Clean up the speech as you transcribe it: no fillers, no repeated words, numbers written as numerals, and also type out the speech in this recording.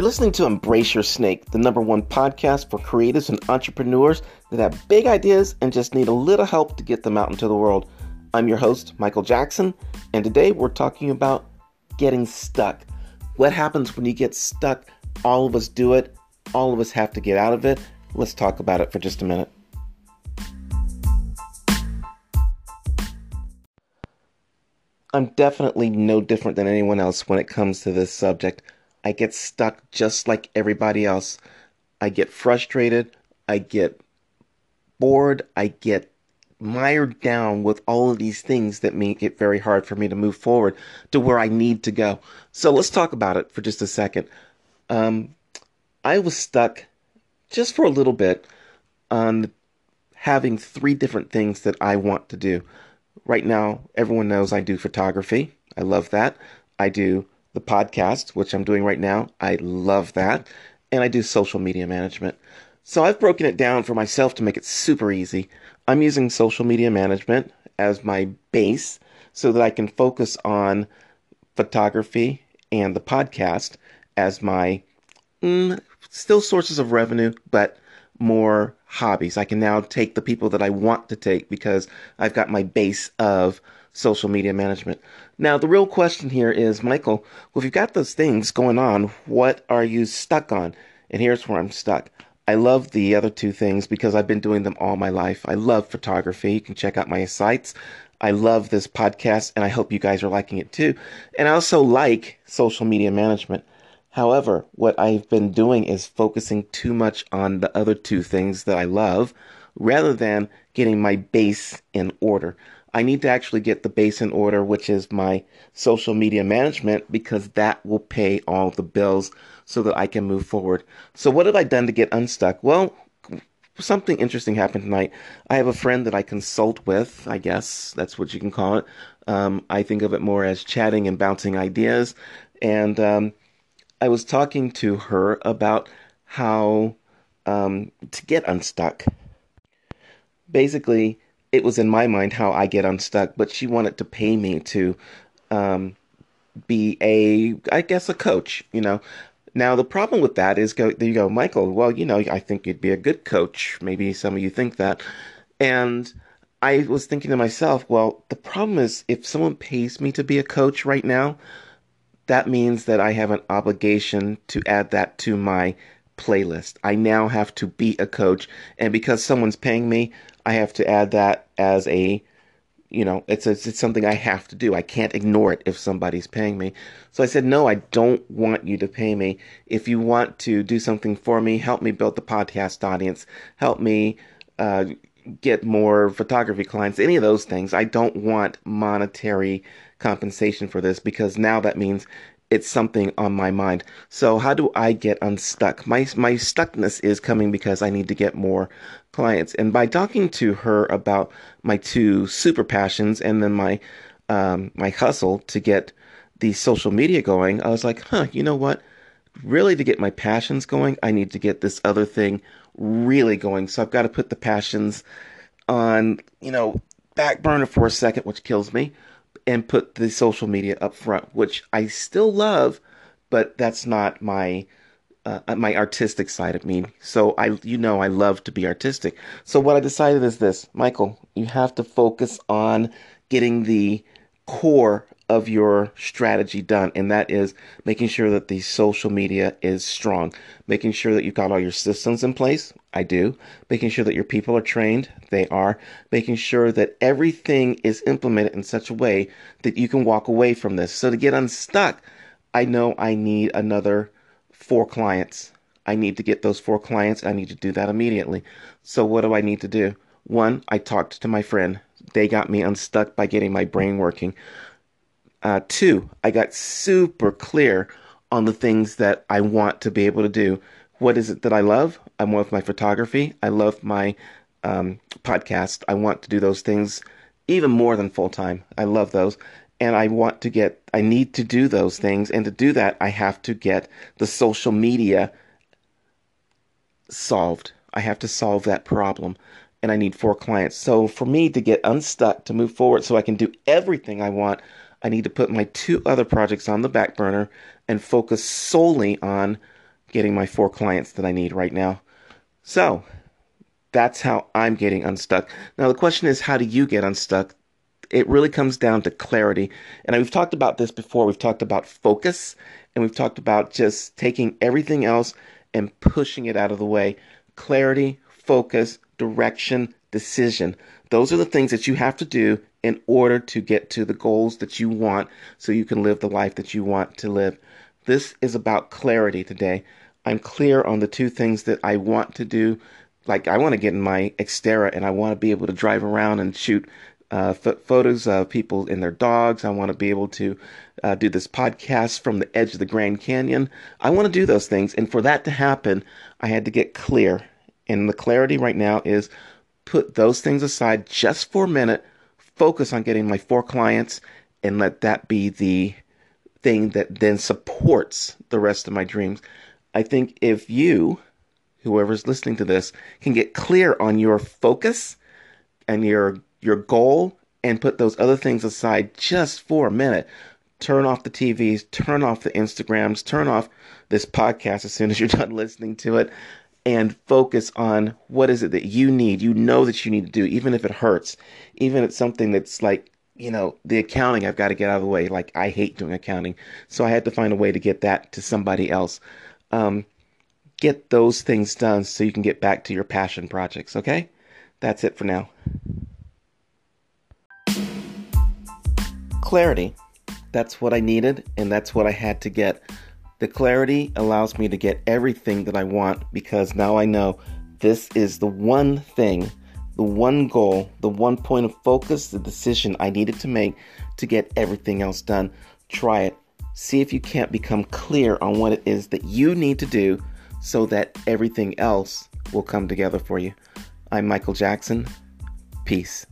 You're listening to Embrace Your Snake, the #1 podcast for creatives and entrepreneurs that have big ideas and just need a little help to get them out into the world. I'm your host, Michael Jackson, and today we're talking about getting stuck. What happens when you get stuck? All of us do it. All of us have to get out of it. Let's talk about it for just a minute. I'm definitely no different than anyone else when it comes to this subject. I get stuck just like everybody else. I get frustrated. I get bored. I get mired down with all of these things that make it very hard for me to move forward to where I need to go. So let's talk about it for just a second. I was stuck just for a little bit on having 3 different things that I want to do. Right now, everyone knows I do photography. I love that. I do the podcast, which I'm doing right now. I love that. And I do social media management. So I've broken it down for myself to make it super easy. I'm using social media management as my base so that I can focus on photography and the podcast as my still sources of revenue, but more hobbies. I can now take the people that I want to take because I've got my base of social media management. Now, the real question here is, Michael, well, if you've got those things going on, what are you stuck on? And here's where I'm stuck. I love the other 2 things because I've been doing them all my life. I love photography. You can check out my sites. I love this podcast, and I hope you guys are liking it too. And I also like social media management. However, what I've been doing is focusing too much on the other 2 things that I love rather than getting my base in order. I need to actually get the base in order, which is my social media management, because that will pay all the bills so that I can move forward. So what have I done to get unstuck? Well, something interesting happened tonight. I have a friend that I consult with, I guess that's what you can call it. I think of it more as chatting and bouncing ideas. And I was talking to her about how to get unstuck. Basically, it was in my mind how I get unstuck, but she wanted to pay me to be a coach, you know. Now, the problem with that is, there you go, Michael, well, you know, I think you'd be a good coach. Maybe some of you think that. And I was thinking to myself, well, the problem is if someone pays me to be a coach right now, that means that I have an obligation to add that to my playlist. I now have to be a coach, and because someone's paying me, I have to add that as a, you know, it's something I have to do. I can't ignore it if somebody's paying me. So I said, no, I don't want you to pay me. If you want to do something for me, help me build the podcast audience, help me get more photography clients, any of those things. I don't want monetary compensation for this, because now that means it's something on my mind. So how do I get unstuck? My stuckness is coming because I need to get more clients. And by talking to her about my 2 super passions and then my my hustle to get the social media going, I was like, you know what? Really, to get my passions going, I need to get this other thing really going. So I've got to put the passions on, you know, back burner for a second, which kills me, and put the social media up front, which I still love, but that's not my my artistic side of me. So I love to be artistic. So what I decided is this, Michael, you have to focus on getting the core of your strategy done, and that is making sure that the social media is strong, making sure that you've got all your systems in place. I do. Making sure that your people are trained. They are. Making sure that everything is implemented in such a way that you can walk away from this. So to get unstuck, I know I need another 4 clients. I need to get those 4 clients. I need to do that immediately. So what do I need to do? 1, I talked to my friend. They got me unstuck by getting my brain working. 2, I got super clear on the things that I want to be able to do. What is it that I love? I love my photography. I love my podcast. I want to do those things even more than full time. I love those. And I need to do those things. And to do that, I have to get the social media solved. I have to solve that problem. And I need 4 clients. So for me to get unstuck, to move forward so I can do everything I want, I need to put my 2 other projects on the back burner and focus solely on getting my 4 clients that I need right now. So that's how I'm getting unstuck. Now the question is, how do you get unstuck? It really comes down to clarity. And we've talked about this before. We've talked about focus, and we've talked about just taking everything else and pushing it out of the way. Clarity, focus, direction, decision. Those are the things that you have to do in order to get to the goals that you want so you can live the life that you want to live. This is about clarity today. I'm clear on the 2 things that I want to do. Like, I want to get in my Xterra and I want to be able to drive around and shoot photos of people and their dogs. I want to be able to do this podcast from the edge of the Grand Canyon. I want to do those things. And for that to happen, I had to get clear. And the clarity right now is put those things aside just for a minute, focus on getting my 4 clients, and let that be the thing that then supports the rest of my dreams. I think if you, whoever's listening to this, can get clear on your focus and your goal and put those other things aside just for a minute. Turn off the TVs, turn off the Instagrams, turn off this podcast as soon as you're done listening to it, and focus on what is it that you need, you know that you need to do, even if it hurts, even if it's something that's like, you know, the accounting I've got to get out of the way. Like, I hate doing accounting, so I had to find a way to get that to somebody else. Get those things done so you can get back to your passion projects, okay? That's it for now. Clarity. That's what I needed, and that's what I had to get. The clarity allows me to get everything that I want, because now I know this is the one thing, the one goal, the one point of focus, the decision I needed to make to get everything else done. Try it. See if you can't become clear on what it is that you need to do so that everything else will come together for you. I'm Michael Jackson. Peace.